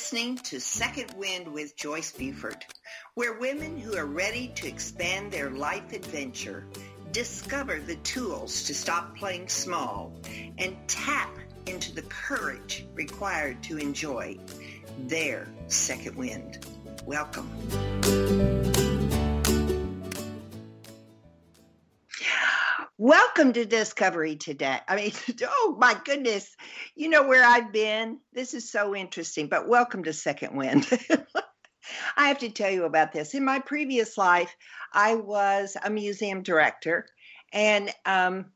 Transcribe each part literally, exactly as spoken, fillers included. listening to Second Wind with Joyce Buford, where women who are ready to expand their life adventure discover the tools to stop playing small and tap into the courage required to enjoy their second wind. Welcome. Welcome to Discovery Today. I mean, oh my goodness, you know where I've been? This is so interesting, but welcome to Second Wind. I have to tell you about this. In my previous life, I was a museum director and um,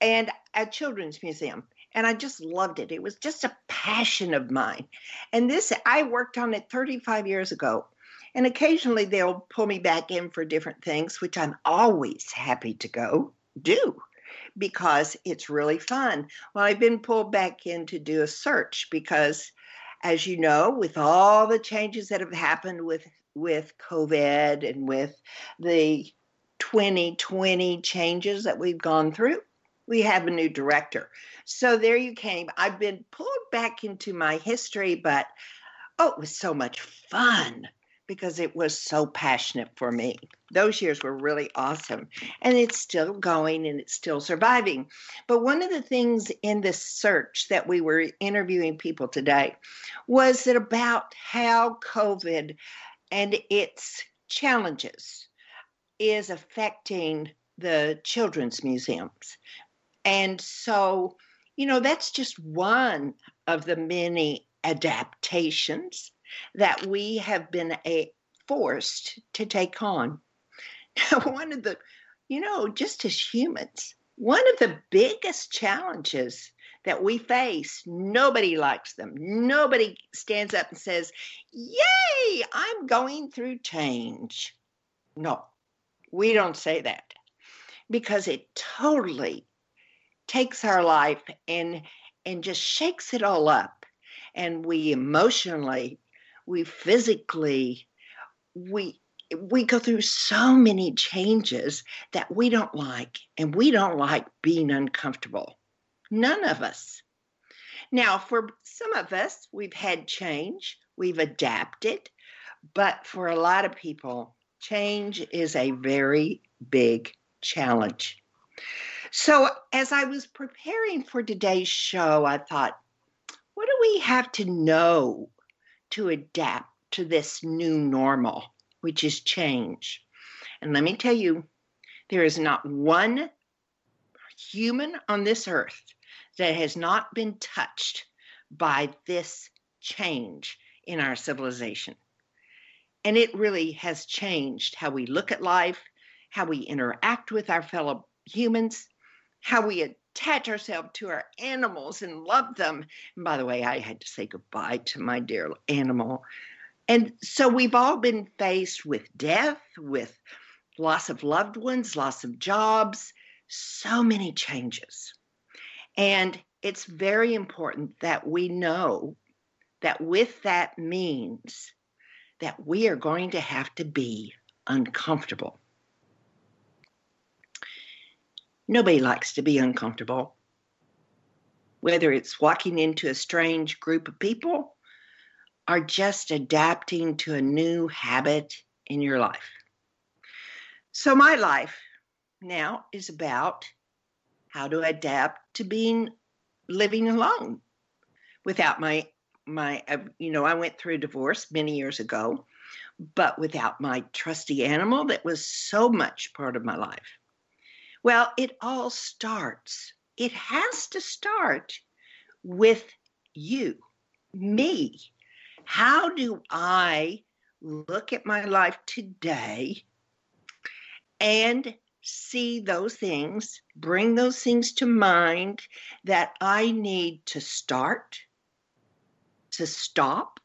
and a children's museum, and I just loved it. It was just a passion of mine. And this, I worked on it thirty-five years ago, and occasionally they'll pull me back in for different things, which I'm always happy to go do because it's really fun. Well, I've been pulled back in to do a search because, as you know, with all the changes that have happened with, with COVID and with the twenty twenty changes that we've gone through, we have a new director. So there you came. I've been pulled back into my history, but oh, it was so much fun because it was so passionate for me. Those years were really awesome, and it's still going and it's still surviving. But one of the things in this search that we were interviewing people today was that about how COVID and its challenges is affecting the children's museums. And so, you know, that's just one of the many adaptations that we have been a, forced to take on. Now, one of the, you know, just as humans, one of the biggest challenges that we face, nobody likes them. Nobody stands up and says, yay, I'm going through change. No, we don't say that because it totally takes our life and and just shakes it all up. And we emotionally, we physically, we we go through so many changes that we don't like, and we don't like being uncomfortable. None of us. Now, for some of us, we've had change, we've adapted, but for a lot of people, change is a very big challenge. So as I was preparing for today's show, I thought, what do we have to know to adapt to this new normal, which is change? And let me tell you, there is not one human on this earth that has not been touched by this change in our civilization. And it really has changed how we look at life, how we interact with our fellow humans, how we attach ourselves to our animals and love them. And by the way, I had to say goodbye to my dear animal. And so we've all been faced with death, with loss of loved ones, loss of jobs, so many changes. And it's very important that we know that with that means that we are going to have to be uncomfortable. Nobody likes to be uncomfortable, whether it's walking into a strange group of people or just adapting to a new habit in your life. So my life now is about how to adapt to being living alone without my, my uh, you know, I went through a divorce many years ago, but without my trusty animal that was so much part of my life. Well, it all starts. It has to start with you, me. How do I look at my life today and see those things, bring those things to mind that I need to start, to stop,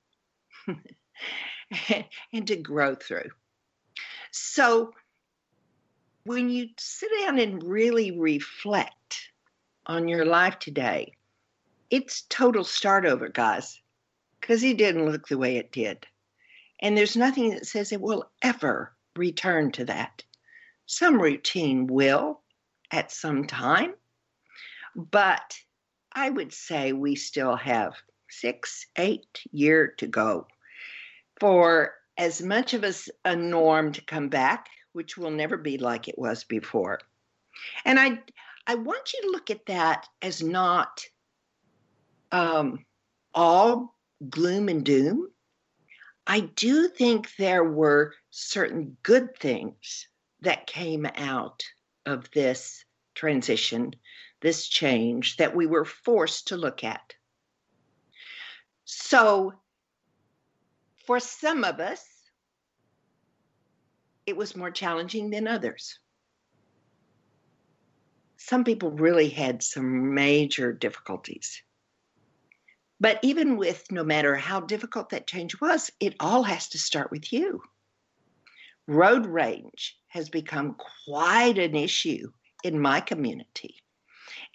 and to grow through? So, when you sit down and really reflect on your life today, it's total start over, guys, because it didn't look the way it did. And there's nothing that says it will ever return to that. Some routine will at some time, but I would say we still have six, eight year to go for as much of us a norm to come back, which will never be like it was before. And I, I want you to look at that as not um, all gloom and doom. I do think there were certain good things that came out of this transition, this change that we were forced to look at. So for some of us, it was more challenging than others. Some people really had some major difficulties. But even with, no matter how difficult that change was, it all has to start with you. Road rage has become quite an issue in my community.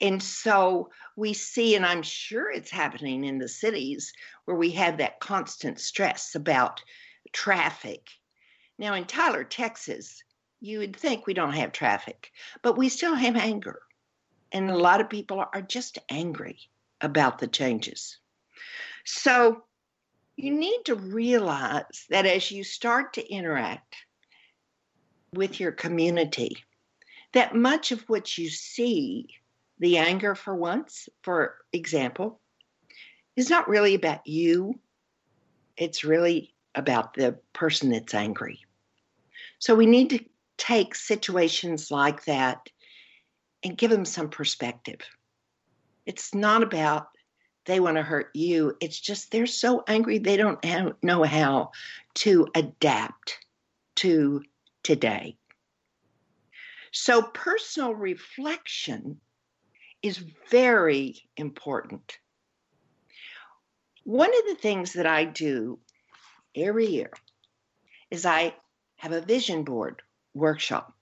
And so we see, and I'm sure it's happening in the cities, where we have that constant stress about traffic. Now, in Tyler, Texas, you would think we don't have traffic, but we still have anger. And a lot of people are just angry about the changes. So you need to realize that as you start to interact with your community, that much of what you see, the anger for once, for example, is not really about you. It's really about the person that's angry. So we need to take situations like that and give them some perspective. It's not about they want to hurt you. It's just they're so angry they don't have, know how to adapt to today. So personal reflection is very important. One of the things that I do every year is I have a vision board workshop.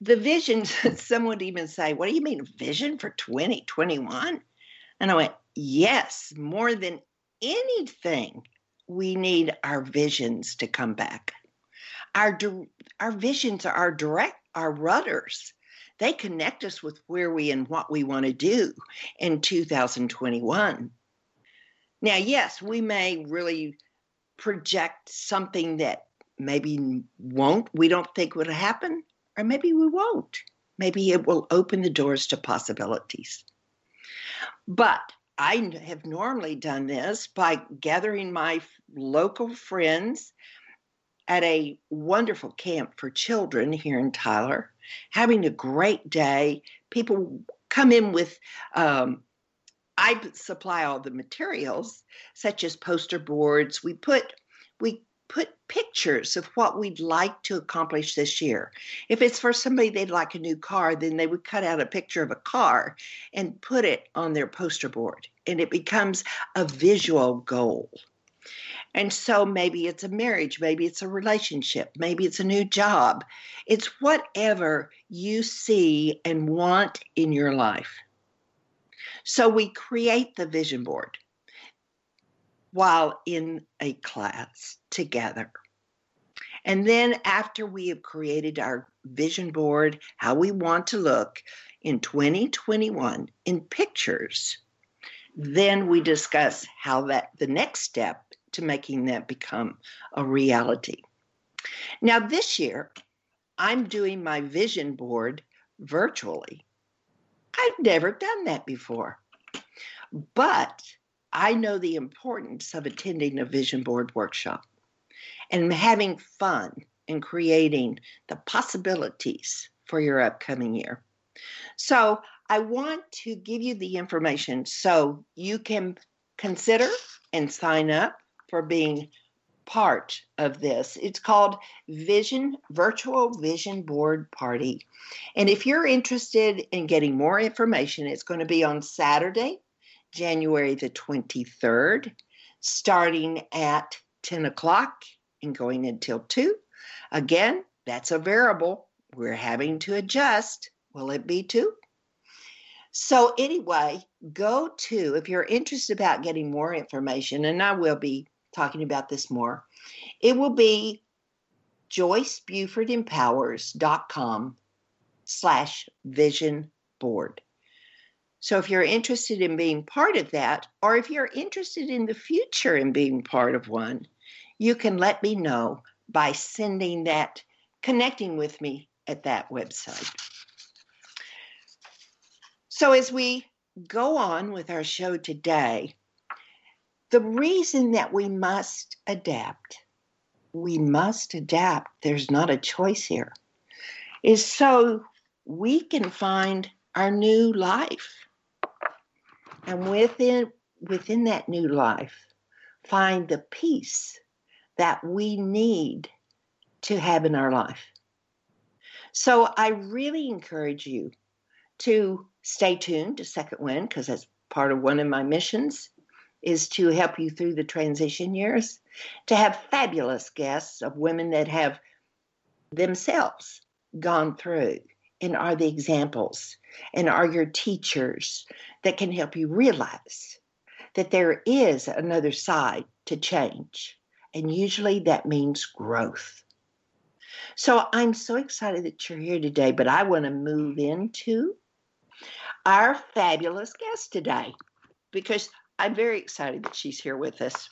The vision, some would even say, what do you mean a vision for twenty twenty-one? And I went, yes, more than anything, we need our visions to come back. Our, our visions are our direct, our rudders. They connect us with where we and what we want to do in two thousand twenty-one. Now, yes, we may really project something that maybe won't, we don't think would happen, or maybe we won't. Maybe it will open the doors to possibilities. But I have normally done this by gathering my local friends at a wonderful camp for children here in Tyler, having a great day. People come in with, um, I supply all the materials, such as poster boards. We put, we put pictures of what we'd like to accomplish this year. If it's for somebody they'd like a new car, then they would cut out a picture of a car and put it on their poster board, and it becomes a visual goal. And so maybe it's a marriage, maybe it's a relationship, maybe it's a new job. It's whatever you see and want in your life. So we create the vision board while in a class together. And then after we have created our vision board, how we want to look in twenty twenty-one in pictures, then we discuss how that the next step to making that become a reality. Now, this year, I'm doing my vision board virtually. I've never done that before, but I know the importance of attending a vision board workshop and having fun and creating the possibilities for your upcoming year. So I want to give you the information so you can consider and sign up for being part of this. It's called Vision Virtual Vision Board Party. And if you're interested in getting more information, it's going to be on Saturday, January the twenty-third, starting at ten o'clock and going until two. Again, that's a variable. We're having to adjust. Will it be two? So anyway, go to, if you're interested about getting more information, and I will be talking about this more, it will be JoyceBufordEmpowers.com slash vision board. So if you're interested in being part of that, or if you're interested in the future in being part of one, you can let me know by sending that, connecting with me at that website. So as we go on with our show today, the reason that we must adapt, we must adapt, there's not a choice here, is so we can find our new life. And within, within that new life, find the peace that we need to have in our life. So I really encourage you to stay tuned to Second Wind, because that's part of one of my missions, is to help you through the transition years, to have fabulous guests of women that have themselves gone through and are the examples and are your teachers that can help you realize that there is another side to change. And usually that means growth. So I'm so excited that you're here today, but I want to move into our fabulous guest today, because I'm very excited that she's here with us.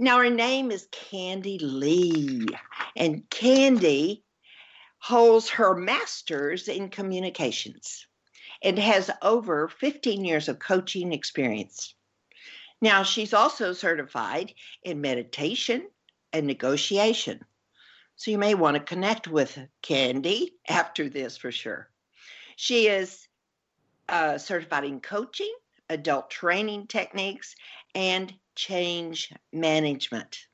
Now, her name is Candy Leigh, and Candy holds her master's in communications and has over fifteen years of coaching experience. Now, she's also certified in meditation and negotiation. So you may want to connect with Candy after this for sure. She is uh, certified in coaching, adult training techniques, and change management.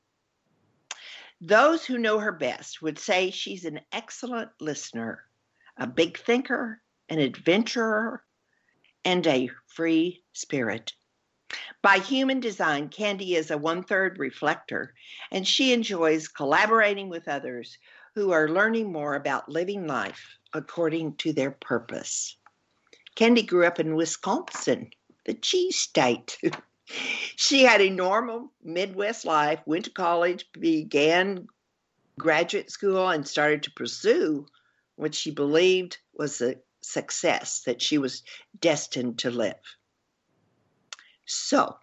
Those who know her best would say she's an excellent listener, a big thinker, an adventurer, and a free spirit. By human design, Candy is a one-third reflector, and she enjoys collaborating with others who are learning more about living life according to their purpose. Candy grew up in Wisconsin, the cheese state. She had a normal Midwest life, went to college, began graduate school, and started to pursue what she believed was the success that she was destined to live. So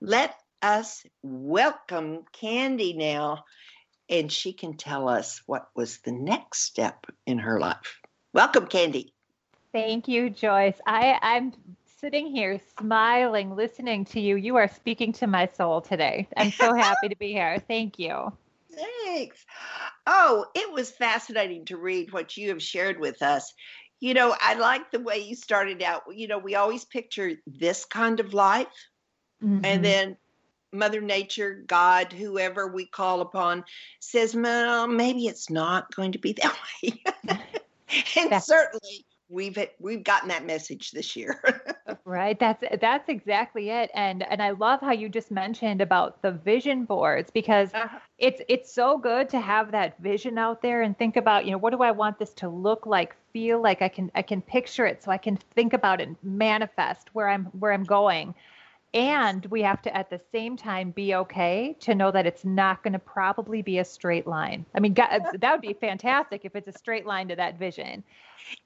let us welcome Candy now, and she can tell us what was the next step in her life. Welcome, Candy. Thank you, Joyce. I, I'm sitting here smiling, listening to you. You are speaking to my soul today. I'm so happy to be here. Thank you. Thanks. Oh, it was fascinating to read what you have shared with us. You know, I like the way you started out. You know, we always picture this kind of life, mm-hmm. and then Mother Nature, God, whoever we call upon, says, well, maybe it's not going to be that way. And that's, certainly we've we've gotten that message this year. Right. That's that's exactly it. And and I love how you just mentioned about the vision boards, because uh-huh. it's it's so good to have that vision out there and think about, you know, what do I want this to look like, feel like? I can I can picture it so I can think about it and manifest where I'm where I'm going. And we have to, at the same time, be okay to know that it's not going to probably be a straight line. I mean, God, that would be fantastic if it's a straight line to that vision.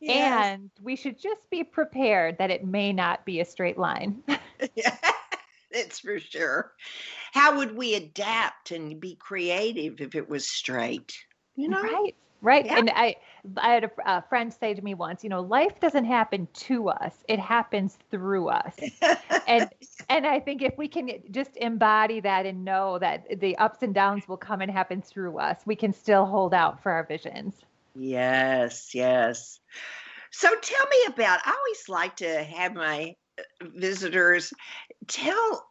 Yes. And we should just be prepared that it may not be a straight line. Yeah, that's for sure. How would we adapt and be creative if it was straight? You know? Right. Right. Yeah. And I, I had a, a friend say to me once, you know, life doesn't happen to us. It happens through us. and and I think if we can just embody that and know that the ups and downs will come and happen through us, we can still hold out for our visions. Yes. Yes. So tell me about, I always like to have my visitors tell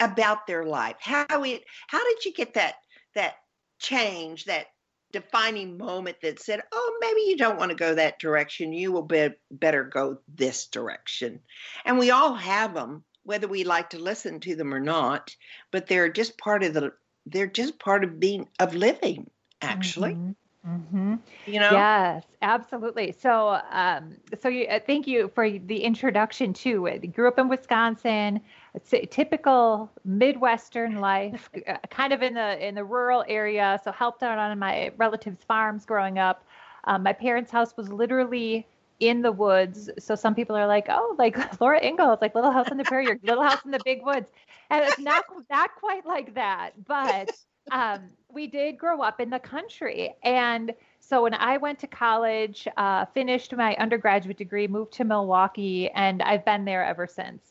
about their life. How it, how did you get that, that change, that defining moment that said, oh, maybe you don't want to go that direction. You will be better go this direction. And we all have them, whether we like to listen to them or not, but they're just part of the, they're just part of being, of living, actually. Mm-hmm. Mm-hmm. You know? Yes, absolutely. So, um, so you, uh, thank you for the introduction too. I grew up in Wisconsin, it's a typical Midwestern life, kind of in the, in the rural area. So helped out on my relatives' farms growing up. Um, my parents' house was literally in the woods. So some people are like, oh, like Laura Ingalls, like Little House on the Prairie, Little House in the Big Woods. And it's not, not quite like that, but um, we did grow up in the country. And so when I went to college, uh, finished my undergraduate degree, moved to Milwaukee, and I've been there ever since.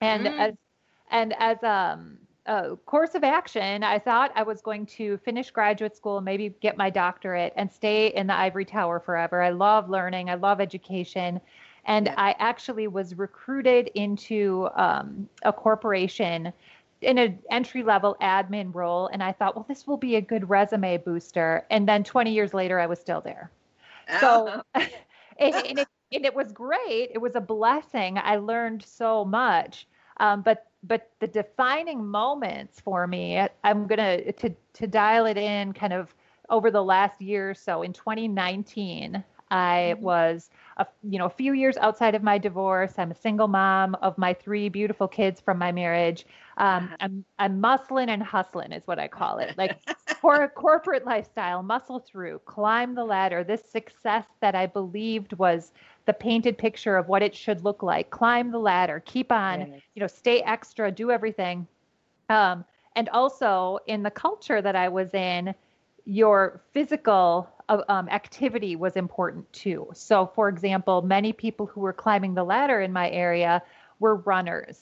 And mm. as and as um, a course of action, I thought I was going to finish graduate school, maybe get my doctorate, and stay in the ivory tower forever. I love learning. I love education. And yeah. I actually was recruited into um, a corporation in an entry-level admin role. And I thought, well, this will be a good resume booster. And then twenty years later, I was still there. Oh. So and, and, it, and it was great. It was a blessing. I learned so much. Um, but but the defining moments for me, I'm going to to dial it in kind of over the last year or so. In twenty nineteen, I was, a, you know, a few years outside of my divorce. I'm a single mom of my three beautiful kids from my marriage. Um, I'm, I'm muscling and hustling is what I call it. Like for a corporate lifestyle, muscle through, climb the ladder. This success that I believed was the painted picture of what it should look like. Climb the ladder, keep on, right. you know, stay extra, do everything. Um, and also in the culture that I was in, your physical um, activity was important too. So for example, many people who were climbing the ladder in my area were runners.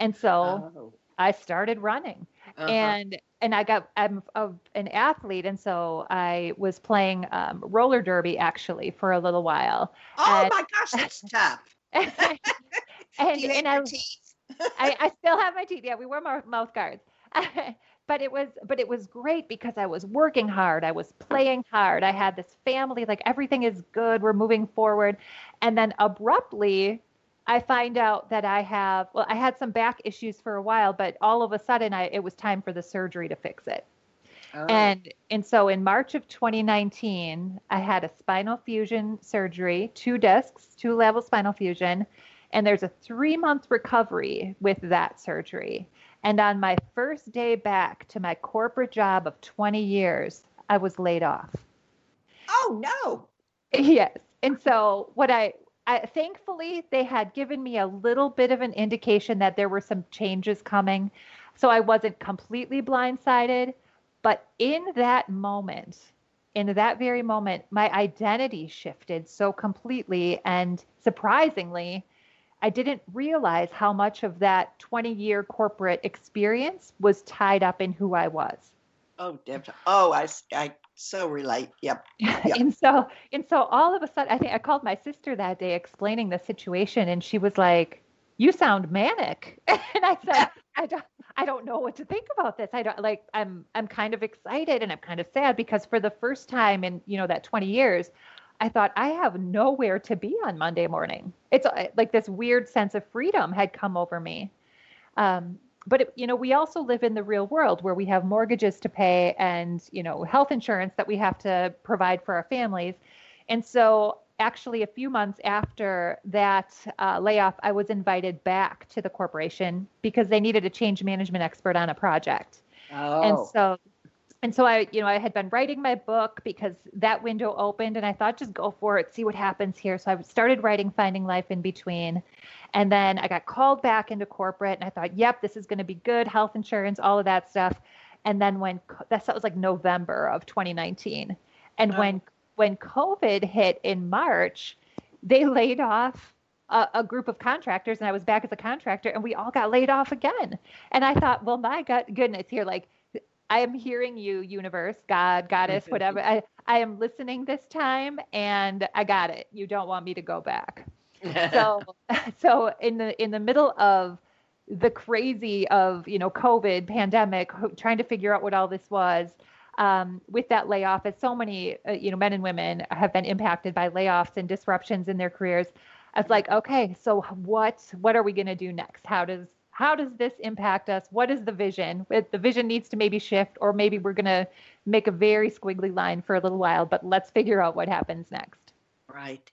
And so oh. I started running uh-huh. and, and I got, I'm a, an athlete. And so I was playing um, roller derby actually for a little while. Oh and, my gosh, that's tough. and, and, you and I, teeth? I, I still have my teeth. Yeah. We wear our mouth guards. But it was, but it was great because I was working hard. I was playing hard. I had this family, like everything is good. We're moving forward. And then abruptly I find out that I have, well, I had some back issues for a while, but all of a sudden I, it was time for the surgery to fix it. Oh. And, and so in March of twenty nineteen, I had a spinal fusion surgery, two discs, two level spinal fusion. And there's a three month recovery with that surgery. And on my first day back to my corporate job of twenty years, I was laid off. Oh, no. Yes. And so what I, I thankfully, they had given me a little bit of an indication that there were some changes coming. So I wasn't completely blindsided. But in that moment, in that very moment, my identity shifted so completely and surprisingly, I didn't realize how much of that twenty-year corporate experience was tied up in who I was. Oh, definitely. Oh, I, I so relate. Yep. yep. and so, and so all of a sudden, I think I called my sister that day explaining the situation, and she was like, "You sound manic." And I said, "I don't, I don't know what to think about this. I don't like. I'm, I'm kind of excited, and I'm kind of sad because for the first time in you know that twenty years." I thought I have nowhere to be on Monday morning. It's like this weird sense of freedom had come over me. Um, but, it, you know, we also live in the real world where we have mortgages to pay and, you know, health insurance that we have to provide for our families. And so actually a few months after that uh, layoff, I was invited back to the corporation because they needed a change management expert on a project. Oh. And so And so I, you know, I had been writing my book because that window opened and I thought, just go for it, see what happens here. So I started writing Finding Life in Between. And then I got called back into corporate and I thought, yep, this is going to be good. Health insurance, all of that stuff. And then when that was like November of twenty nineteen. And oh. when, when COVID hit in March, they laid off a, a group of contractors and I was back as a contractor and we all got laid off again. And I thought, well, my God, goodness here, like, I am hearing you, universe, God, goddess, whatever. I, I am listening this time and I got it. You don't want me to go back. so so in the in the middle of the crazy of, you know, COVID pandemic, trying to figure out what all this was, um, with that layoff, as so many, uh, you know, men and women have been impacted by layoffs and disruptions in their careers. I was like, okay, so what what are we going to do next? How does How does this impact us? What is the vision? The vision needs to maybe shift, or maybe we're going to make a very squiggly line for a little while, but let's figure out what happens next. Right.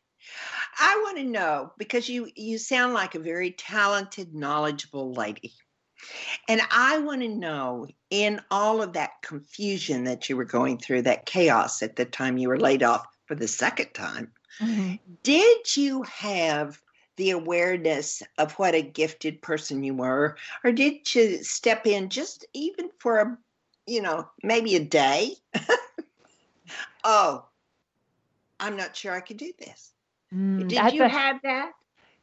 I want to know, because you, you sound like a very talented, knowledgeable lady. And I want to know, in all of that confusion that you were going through, that chaos at the time you were laid off for the second time, Mm-hmm. Did you have the awareness of what a gifted person you were, or did you step in just even for a, you know, maybe a day? Oh, I'm not sure I could do this. Mm, did you a, have that?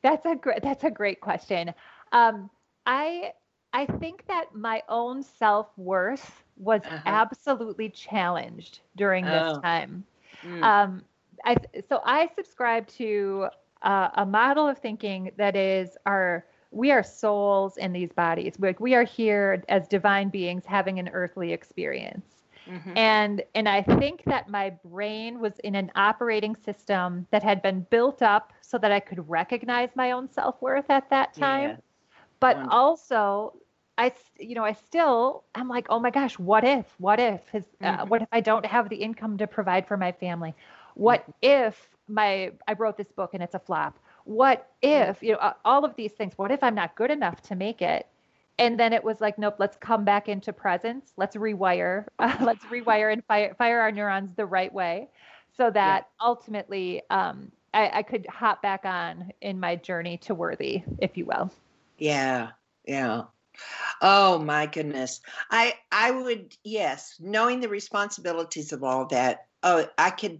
That's a great, that's a great question. Um, I, I think that my own self-worth was uh-huh. absolutely challenged during oh. this time. Mm. Um, I, so I subscribe to Uh, a model of thinking that is our, we are souls in these bodies. We're, we are here as divine beings having an earthly experience. Mm-hmm. And, and I think that my brain was in an operating system that had been built up so that I could recognize my own self-worth at that time. Yes. But wonderful. Also I, you know, I still, I'm like, oh my gosh, what if, what if, his, mm-hmm. uh, what if I don't have the income to provide for my family? What mm-hmm. if, My, I wrote this book and it's a flop. What if, you know, all of these things, what if I'm not good enough to make it? And then it was like, nope, let's come back into presence. Let's rewire, uh, let's rewire and fire, fire our neurons the right way so that yeah. ultimately um, I, I could hop back on in my journey to worthy, if you will. Yeah. Yeah. Oh my goodness. I, I would, yes. Knowing the responsibilities of all that. Oh, I could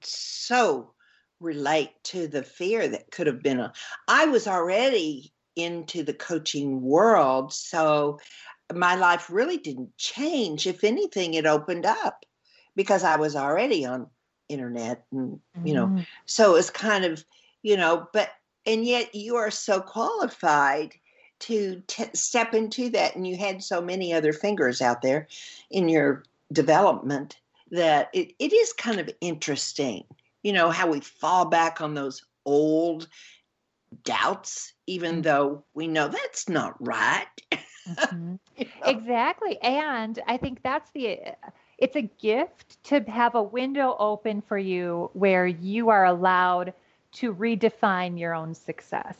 so relate to the fear that could have been. A, I was already into the coaching world, so my life really didn't change. If anything, it opened up because I was already on internet and, you know, mm. so it's kind of, you know, but, and yet you are so qualified to t- step into that. And you had so many other fingers out there in your development that it, it is kind of interesting, you know, how we fall back on those old doubts, even mm-hmm. though we know that's not right. Mm-hmm. You know? Exactly. And I think that's the, it's a gift to have a window open for you where you are allowed to redefine your own success,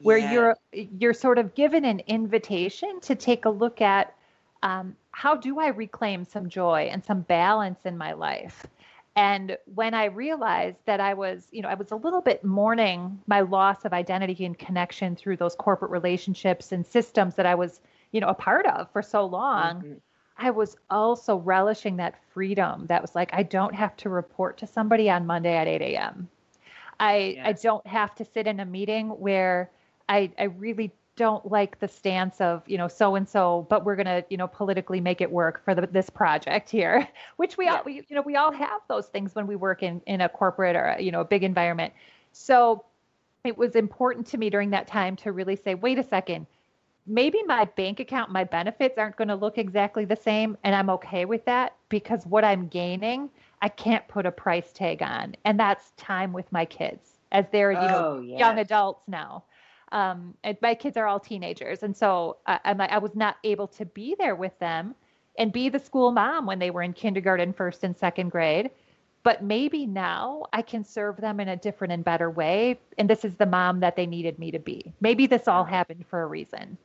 where yes. you're, you're sort of given an invitation to take a look at, um, how do I reclaim some joy and some balance in my life? And when I realized that I was, you know, I was a little bit mourning my loss of identity and connection through those corporate relationships and systems that I was, you know, a part of for so long, mm-hmm. I was also relishing that freedom that was like, I don't have to report to somebody on Monday at eight a.m. I, yes. I don't have to sit in a meeting where I, I really don't like the stance of, you know, so-and-so, but we're going to, you know, politically make it work for the, this project here, which we yeah. all, we, you know, we all have those things when we work in, in a corporate or, you know, a big environment. So it was important to me during that time to really say, wait a second, maybe my bank account, my benefits aren't going to look exactly the same. And I'm okay with that because what I'm gaining, I can't put a price tag on. And that's time with my kids as they're, you oh, know, yes. young adults now. Um, and my kids are all teenagers. And so uh, I'm like, I was not able to be there with them and be the school mom when they were in kindergarten, first and second grade. But maybe now I can serve them in a different and better way. And this is the mom that they needed me to be. Maybe this all happened for a reason.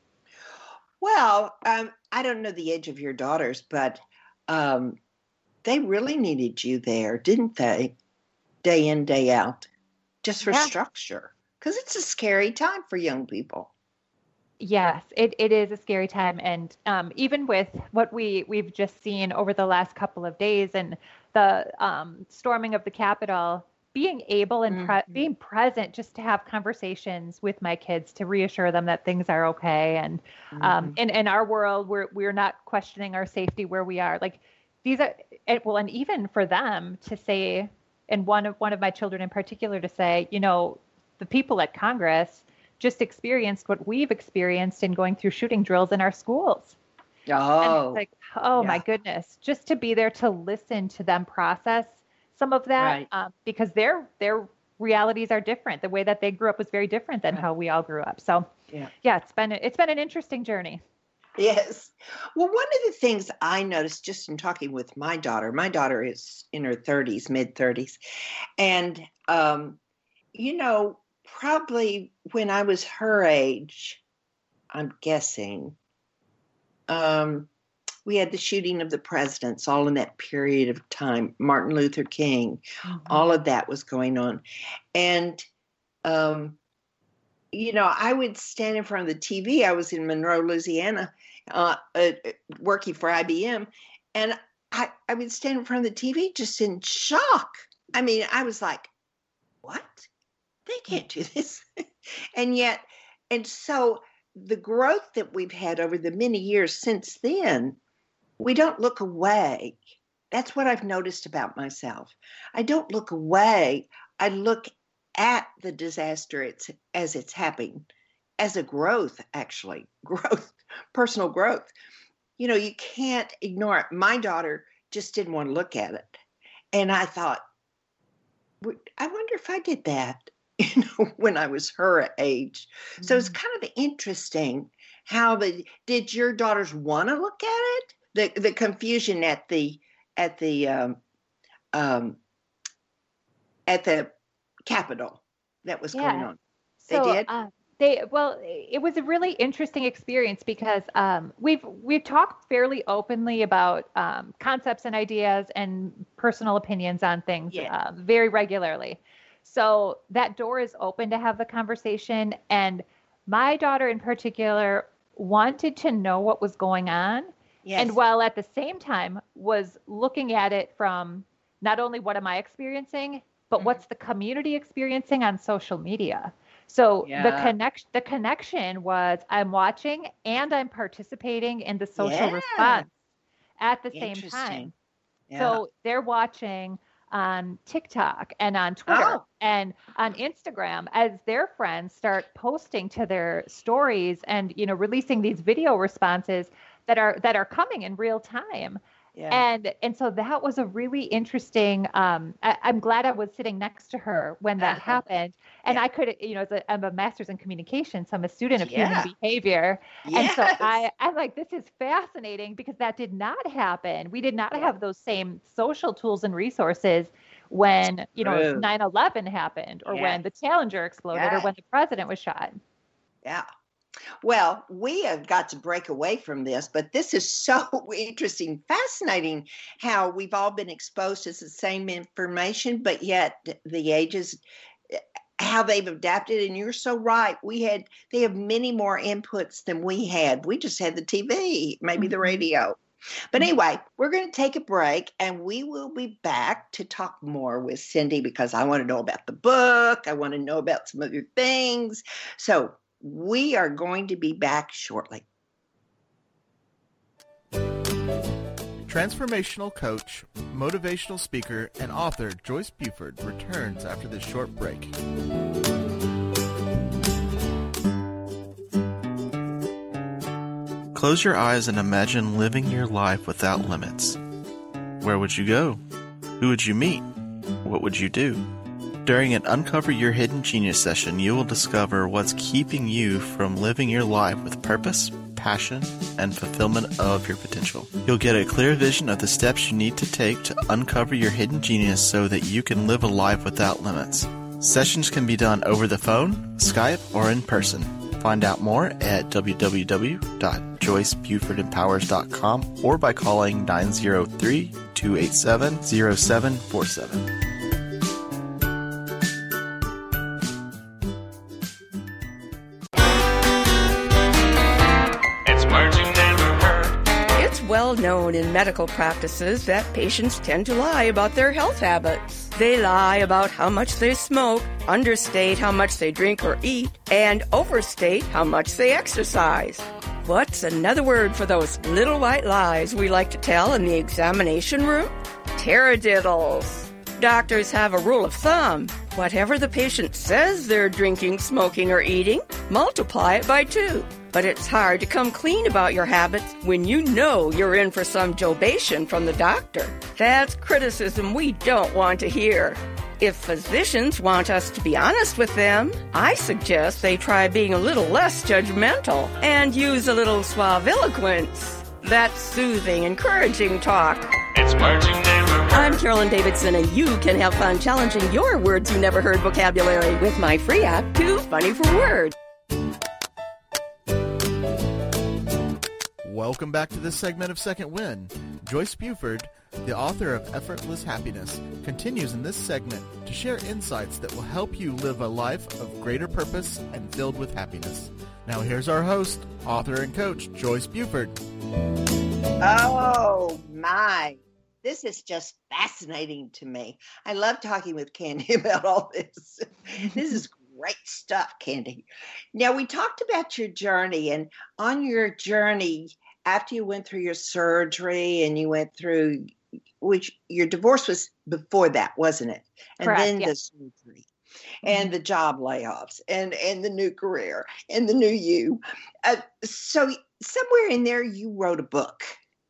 Well, um, I don't know the age of your daughters, but um, they really needed you there, didn't they? Day in, day out, just for yeah. structure. Because it's a scary time for young people. Yes, it, it is a scary time. And um, even with what we, we've just seen over the last couple of days and the um, storming of the Capitol, being able and pre- mm-hmm. being present just to have conversations with my kids to reassure them that things are okay. And mm-hmm. um, in, in our world, we're, we're not questioning our safety where we are. Like these are, it, well, and even for them to say, and one of, one of my children in particular to say, you know, the people at Congress just experienced what we've experienced in going through shooting drills in our schools. Oh, like, oh yeah. my goodness. Just to be there to listen to them process some of that right. um, because their, their realities are different. The way that they grew up was very different than right. how we all grew up. So yeah, yeah it's been, it's been an interesting journey. Yes. Well, one of the things I noticed just in talking with my daughter, my daughter is in her thirties, mid thirties. And, um, you know, probably when I was her age, I'm guessing, um, We had the shooting of the presidents all in that period of time, Martin Luther King, mm-hmm. all of that was going on. And, um, you know, I would stand in front of the T V. I was in Monroe, Louisiana, uh, uh, working for I B M. And I, I would stand in front of the T V just in shock. I mean, I was like, what? They can't do this. And yet, and so the growth that we've had over the many years since then, we don't look away. That's what I've noticed about myself. I don't look away. I look at the disaster it's, as it's happening, as a growth, actually, growth, personal growth. You know, you can't ignore it. My daughter just didn't want to look at it. And I thought, I wonder if I did that, you know, when I was her age. Mm-hmm. So it's kind of interesting how the, did your daughters want to look at it? The the confusion at the at the um, um, at the Capitol that was yeah. going on. They so, did. Uh, they well, it was a really interesting experience because um, we've we've talked fairly openly about um, concepts and ideas and personal opinions on things yeah. uh, very regularly. So that door is open to have the conversation. And my daughter in particular wanted to know what was going on. Yes. And while at the same time was looking at it from not only what am I experiencing, but mm-hmm. what's the community experiencing on social media. So yeah. the connection, the connection was I'm watching and I'm participating in the social yeah. response at the same time. Yeah. So they're watching on TikTok and on Twitter oh. and on Instagram as their friends start posting to their stories and, you know, releasing these video responses that are, that are coming in real time. Yeah. And, and so that was a really interesting, um, I, I'm glad I was sitting next to her when that uh-huh. happened and yeah. I could, you know, as a, I'm a master's in communication, so I'm a student of yeah. human behavior. Yes. And so I, I'm like, this is fascinating because that did not happen. We did not yeah. have those same social tools and resources when, you know, nine eleven happened or yeah. when the Challenger exploded yeah. or when the president was shot. Yeah. Well, we have got to break away from this, but this is so interesting, fascinating how we've all been exposed to the same information, but yet the ages, how they've adapted. And you're so right. We had, they have many more inputs than we had. We just had the T V, maybe the radio. But anyway, we're going to take a break and we will be back to talk more with Cindy because I want to know about the book. I want to know about some other things. So we are going to be back shortly. Transformational coach, motivational speaker, and author Joyce Buford returns after this short break. Close your eyes and imagine living your life without limits. Where would you go? Who would you meet? What would you do? During an Uncover Your Hidden Genius session, you will discover what's keeping you from living your life with purpose, passion, and fulfillment of your potential. You'll get a clear vision of the steps you need to take to uncover your hidden genius so that you can live a life without limits. Sessions can be done over the phone, Skype, or in person. Find out more at w w w dot joyce buford empowers dot com or by calling nine oh three, two eight seven, oh seven four seven. Known in medical practices that patients tend to lie about their health habits. They lie about how much they smoke, understate how much they drink or eat, and overstate how much they exercise. What's another word for those little white lies we like to tell in the examination room? Taradiddles. Doctors have a rule of thumb. Whatever the patient says they're drinking, smoking, or eating, multiply it by two. But it's hard to come clean about your habits when you know you're in for some jobation from the doctor. That's criticism we don't want to hear. If physicians want us to be honest with them, I suggest they try being a little less judgmental and use a little suaviloquence. That's soothing, encouraging talk. It's Marching Day Reverse. I'm Carolyn Davidson, and you can have fun challenging your words you never heard vocabulary with my free app, Too Funny for Words. Welcome back to this segment of Second Win. Joyce Buford, the author of Effortless Happiness, continues in this segment to share insights that will help you live a life of greater purpose and filled with happiness. Now here's our host, author and coach, Joyce Buford. Oh my, this is just fascinating to me. I love talking with Candy about all this. This is great stuff, Candy. Now, we talked about your journey, and on your journey, after you went through your surgery and you went through, which your divorce was before that, wasn't it? And Correct, then yeah. the surgery and mm-hmm. the job layoffs and, and the new career and the new you. Uh, so somewhere in there, you wrote a book.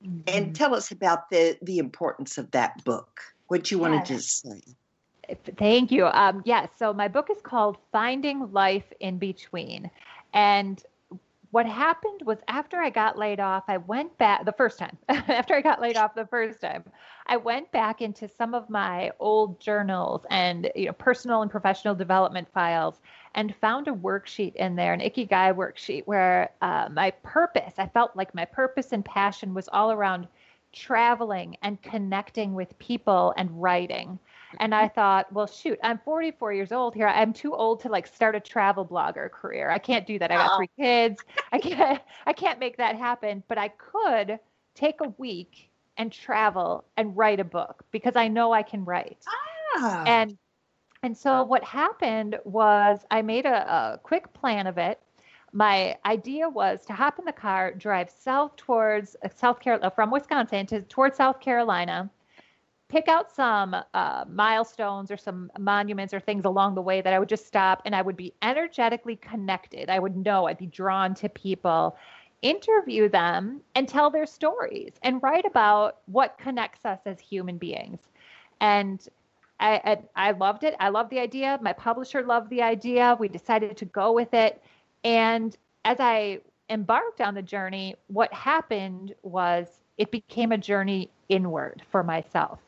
Mm-hmm. And tell us about the, the importance of that book, what you yes. wanted to say. Thank you. Um, yes. Yeah, so my book is called Finding Life in Between. And what happened was after I got laid off, I went back the first time, after I got laid off the first time, I went back into some of my old journals and, you know, personal and professional development files and found a worksheet in there, an Ikigai worksheet where uh, my purpose, I felt like my purpose and passion was all around traveling and connecting with people and writing. And I thought, well, shoot, I'm forty-four years old here. I'm too old to like start a travel blogger career. I can't do that. I got three kids. I can't, I can't make that happen, but I could take a week and travel and write a book because I know I can write. Ah. And, and so what happened was I made a, a quick plan of it. My idea was to hop in the car, drive south towards South Carolina, from Wisconsin to towards South Carolina, pick out some uh, milestones or some monuments or things along the way that I would just stop, and I would be energetically connected. I would know, I'd be drawn to people, interview them and tell their stories and write about what connects us as human beings. And I, I, I loved it. I loved the idea. My publisher loved the idea. We decided to go with it. And as I embarked on the journey, what happened was it became a journey inward for myself.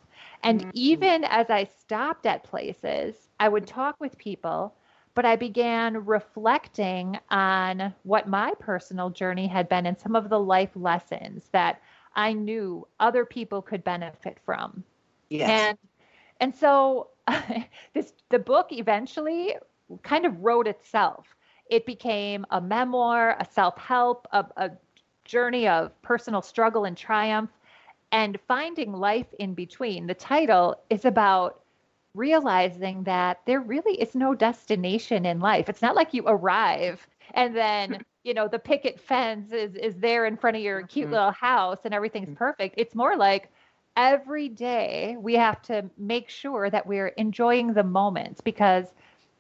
And mm-hmm. even as I stopped at places, I would talk with people, but I began reflecting on what my personal journey had been and some of the life lessons that I knew other people could benefit from. Yes. And, and so this, the book eventually kind of wrote itself. It became a memoir, a self-help, a, a journey of personal struggle and triumph. And Finding Life in Between, the title, is about realizing that there really is no destination in life. It's not like you arrive and then, you know, the picket fence is, is there in front of your cute mm-hmm. little house and everything's perfect. It's more like every day we have to make sure that we're enjoying the moments, because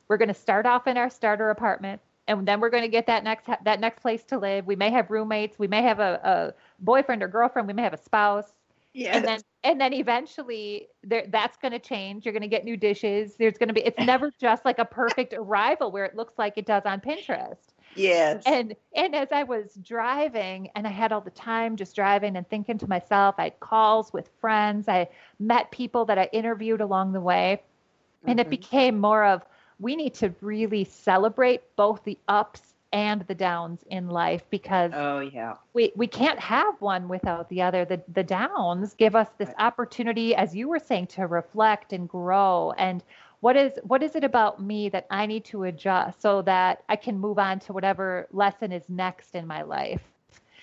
we're going to start off in our starter apartment. And then we're going to get that next that next place to live. We may have roommates. We may have a, a boyfriend or girlfriend. We may have a spouse. Yes. And then and then eventually there, that's going to change. You're going to get new dishes. There's going to be, it's never just like a perfect arrival where it looks like it does on Pinterest. Yes. And and as I was driving, and I had all the time just driving and thinking to myself, I had calls with friends. I met people that I interviewed along the way. And mm-hmm. it became more of, we need to really celebrate both the ups and the downs in life, because oh, yeah. we, we can't have one without the other. The the downs give us this opportunity, as you were saying, to reflect and grow. And what is what is it about me that I need to adjust so that I can move on to whatever lesson is next in my life?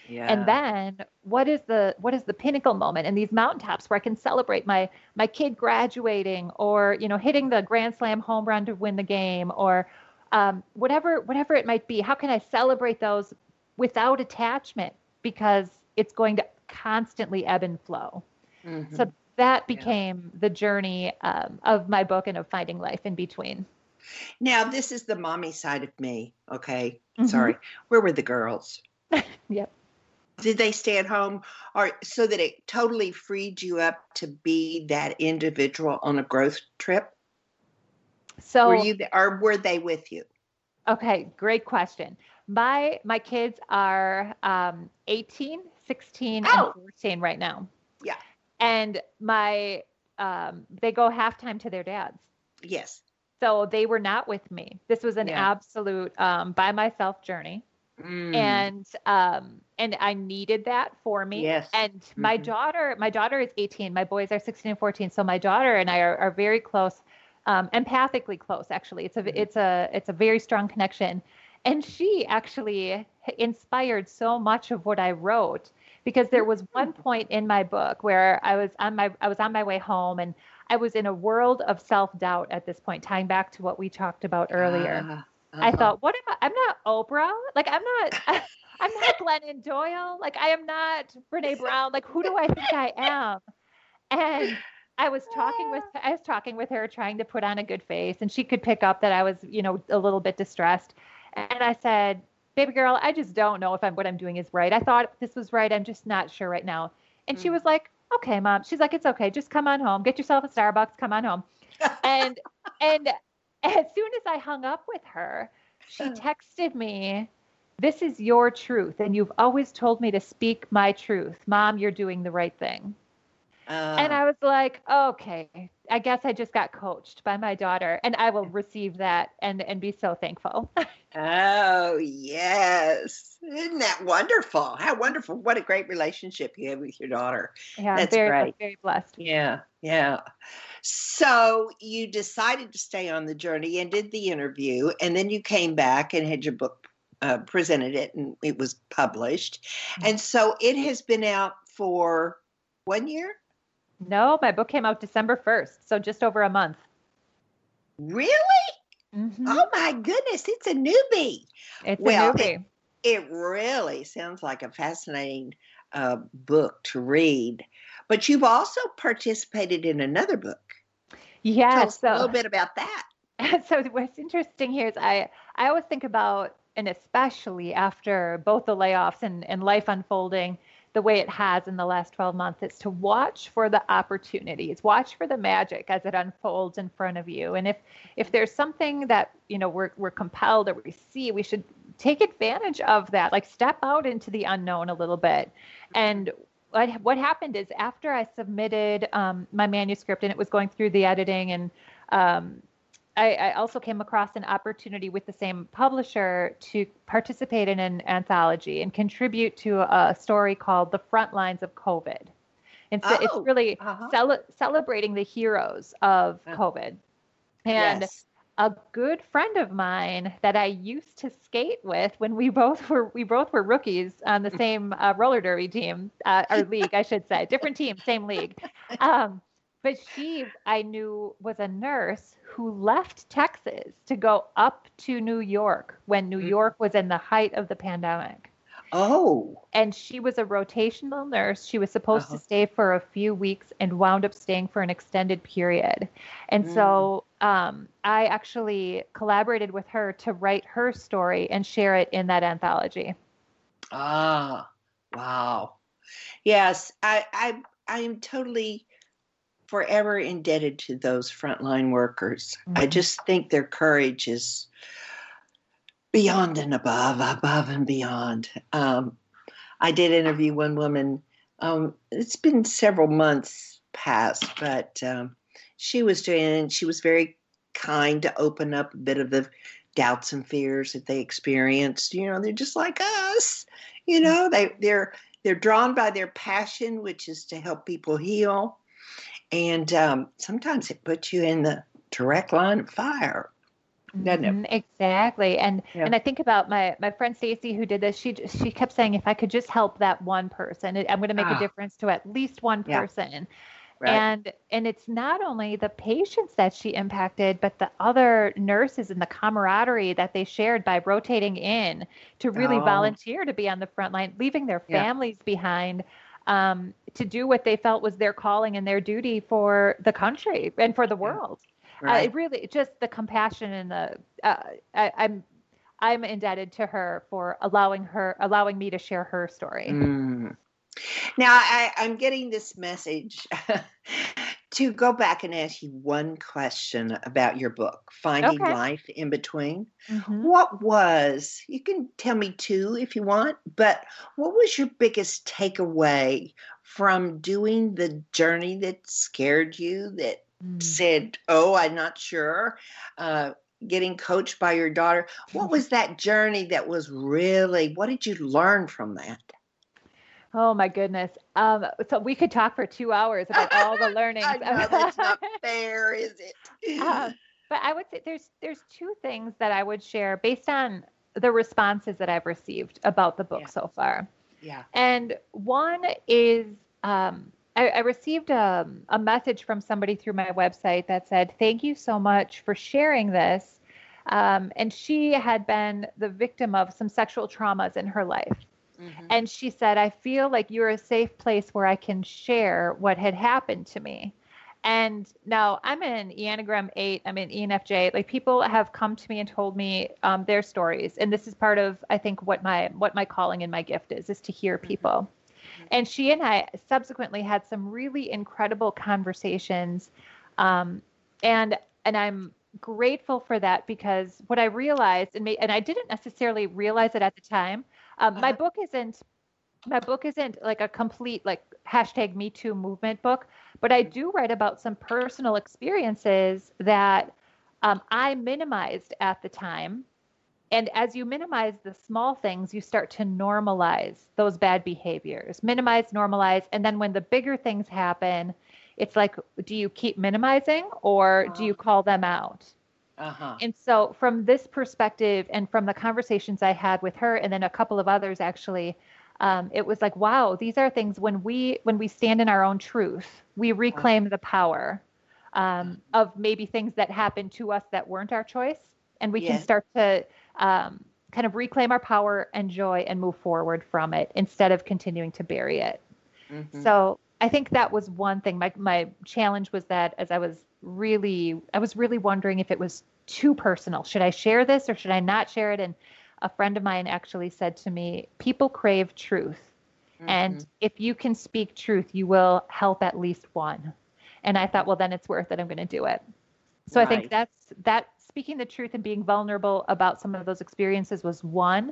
Yeah. And then what is the what is the pinnacle moment in these mountaintops where I can celebrate my my kid graduating, or, you know, hitting the grand slam home run to win the game, or um, whatever whatever it might be. How can I celebrate those without attachment, because it's going to constantly ebb and flow? Mm-hmm. So that became yeah. the journey um, of my book and of Finding Life in Between. Now, this is the mommy side of me. Okay, mm-hmm. sorry. Where were the girls? Yep. Did they stay at home, or so that it totally freed you up to be that individual on a growth trip? So were you, or were they with you? Okay, great question. My my kids are um, eighteen, sixteen, oh. and fourteen right now. Yeah, and my um, they go halftime to their dads. Yes, so they were not with me. This was an yeah. absolute um, by myself journey. Mm. And, um, and I needed that for me. Yes. And mm-hmm. my daughter, my daughter is eighteen. My boys are sixteen and fourteen. So my daughter and I are, are very close, um, empathically close, actually. It's a, mm. it's a, it's a very strong connection. And she actually inspired so much of what I wrote, because there was one point in my book where I was on my, I was on my way home, and I was in a world of self-doubt at this point, tying back to what we talked about earlier. Uh, uh-huh. I thought, what am I? I'm not Oprah. Like, I'm not, I'm not Glennon Doyle. Like, I am not Brene Brown. Like, who do I think I am? And I was talking with, I was talking with her, trying to put on a good face, and she could pick up that I was, you know, a little bit distressed. And I said, baby girl, I just don't know if I'm, what I'm doing is right. I thought this was right. I'm just not sure right now. And mm. she was like, okay, mom. She's like, it's okay. Just come on home. Get yourself a Starbucks. Come on home. And, and as soon as I hung up with her, she texted me, this is your truth. And you've always told me to speak my truth. Mom, you're doing the right thing. Uh, and I was like, okay, I guess I just got coached by my daughter, and I will receive that and, and be so thankful. Oh, yes. Isn't that wonderful? How wonderful. What a great relationship you have with your daughter. Yeah, that's very, great. Very blessed. Yeah, yeah. So you decided to stay on the journey and did the interview, and then you came back and had your book uh, presented it, and it was published. Mm-hmm. And so it has been out for one year? No, my book came out December first, so just over a month. Really? Mm-hmm. Oh, my goodness. It's a newbie. It's well, a newbie. It, it really sounds like a fascinating uh, book to read. But you've also participated in another book. Yeah. Tell us so, a little bit about that. So what's interesting here is I, I always think about, and especially after both the layoffs and, and life unfolding the way it has in the last twelve months, is to watch for the opportunities, watch for the magic as it unfolds in front of you. And if, if there's something that, you know, we're, we're compelled or we see, we should take advantage of that, like step out into the unknown a little bit. And what, what happened is after I submitted um, my manuscript and it was going through the editing, and um, I, I also came across an opportunity with the same publisher to participate in an anthology and contribute to a story called The Frontlines of COVID. And so oh, it's really uh-huh. cel- celebrating the heroes of uh-huh. COVID. And yes. a good friend of mine that I used to skate with when we both were we both were rookies on the same uh, roller derby team, uh, or league, I should say. Different team, same league. Um, But she, I knew, was a nurse who left Texas to go up to New York when New York was in the height of the pandemic. Oh. And she was a rotational nurse. She was supposed uh-huh. to stay for a few weeks and wound up staying for an extended period. And mm. so um, I actually collaborated with her to write her story and share it in that anthology. Ah, wow. Yes, I, I, I am totally... forever indebted to those frontline workers. Mm-hmm. I just think their courage is beyond and above, above and beyond. Um, I did interview one woman. Um, it's been several months past, but um, she was doing, she was very kind to open up a bit of the doubts and fears that they experienced. You know, they're just like us, you know, they, they're, they're drawn by their passion, which is to help people heal. And um, sometimes it puts you in the direct line of fire, doesn't it? Mm, exactly. And yeah. and I think about my, my friend Stacy who did this. She she kept saying, if I could just help that one person, I'm going to make ah. a difference to at least one yeah. person. Right. And and it's not only the patients that she impacted, but the other nurses and the camaraderie that they shared by rotating in to really oh. volunteer to be on the front line, leaving their families yeah. behind. Um, to do what they felt was their calling and their duty for the country and for the world. Right. Uh, it really, just the compassion and the, uh, I, I'm, I'm indebted to her for allowing her, allowing me to share her story. Mm. Now I, I'm getting this message to go back and ask you one question about your book, Finding okay. Life in Between. Mm-hmm. What was, you can tell me two if you want, but what was your biggest takeaway from doing the journey that scared you, that mm. said, oh, I'm not sure, uh, getting coached by your daughter. What was that journey that was really, what did you learn from that? Oh my goodness. Um, so we could talk for two hours about all the learnings. I know, that's not fair, is it? uh, but I would say there's, there's two things that I would share based on the responses that I've received about the book yeah. so far. Yeah. And one is, um, I, I received a, a message from somebody through my website that said, thank you so much for sharing this. Um, and she had been the victim of some sexual traumas in her life. Mm-hmm. And she said, I feel like you're a safe place where I can share what had happened to me. And now I'm an Enneagram eight, I'm an E N F J. Like, people have come to me and told me um, their stories. And this is part of, I think, what my, what my calling and my gift is, is to hear people. Mm-hmm. And she and I subsequently had some really incredible conversations. Um, and, and I'm grateful for that, because what I realized, and, may, and I didn't necessarily realize it at the time, um, my book isn't, my book isn't like a complete, like hashtag Me Too movement book, but I do write about some personal experiences that um, I minimized at the time. And as you minimize the small things, you start to normalize those bad behaviors, minimize, normalize. And then when the bigger things happen, it's like, do you keep minimizing or do you call them out? Uh-huh. And so from this perspective and from the conversations I had with her and then a couple of others, actually, um, it was like, wow, these are things when we, when we stand in our own truth, we reclaim the power um, of maybe things that happened to us that weren't our choice. And we yes. can start to Um, kind of reclaim our power and joy and move forward from it instead of continuing to bury it. Mm-hmm. So I think that was one thing. My, my challenge was that as I was really, I was really wondering if it was too personal. Should I share this or should I not share it? And a friend of mine actually said to me, people crave truth. Mm-hmm. And if you can speak truth, you will help at least one. And I thought, well, then it's worth it. I'm going to do it. So right. I think that's, that speaking the truth and being vulnerable about some of those experiences was one.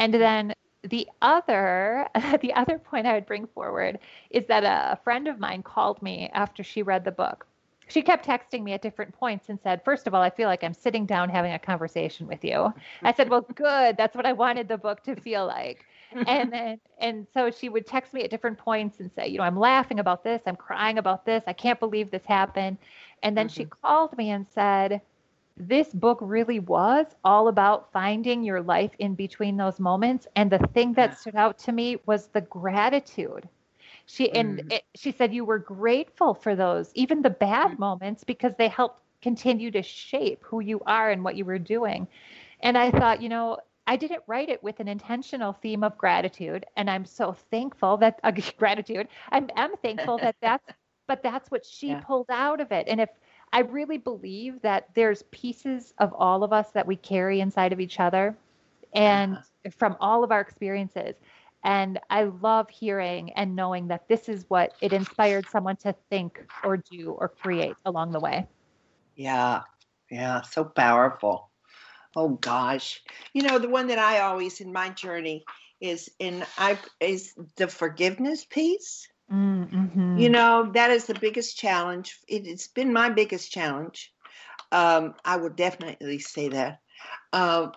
And then the other, the other point I would bring forward is that a friend of mine called me after she read the book. She kept texting me at different points and said, first of all, I feel like I'm sitting down having a conversation with you. I said, well, good. That's what I wanted the book to feel like. And then, and so she would text me at different points and say, you know, I'm laughing about this. I'm crying about this. I can't believe this happened. And then mm-hmm. she called me and said, this book really was all about finding your life in between those moments. And the thing that stood out to me was the gratitude. She and mm-hmm. it, she said you were grateful for those, even the bad mm-hmm. moments, because they helped continue to shape who you are and what you were doing. And I thought, you know, I didn't write it with an intentional theme of gratitude. And I'm so thankful that uh, gratitude, I'm, I'm thankful that that's, but that's what she yeah. pulled out of it. And if I really believe that there's pieces of all of us that we carry inside of each other and yeah. from all of our experiences. And I love hearing and knowing that this is what it inspired someone to think or do or create along the way. Yeah. Yeah. So powerful. Oh gosh. You know, the one that I always in my journey is in, I is the forgiveness piece. Mm-hmm. You know, that is the biggest challenge. It, it's been my biggest challenge. Um, I would definitely say that. Uh,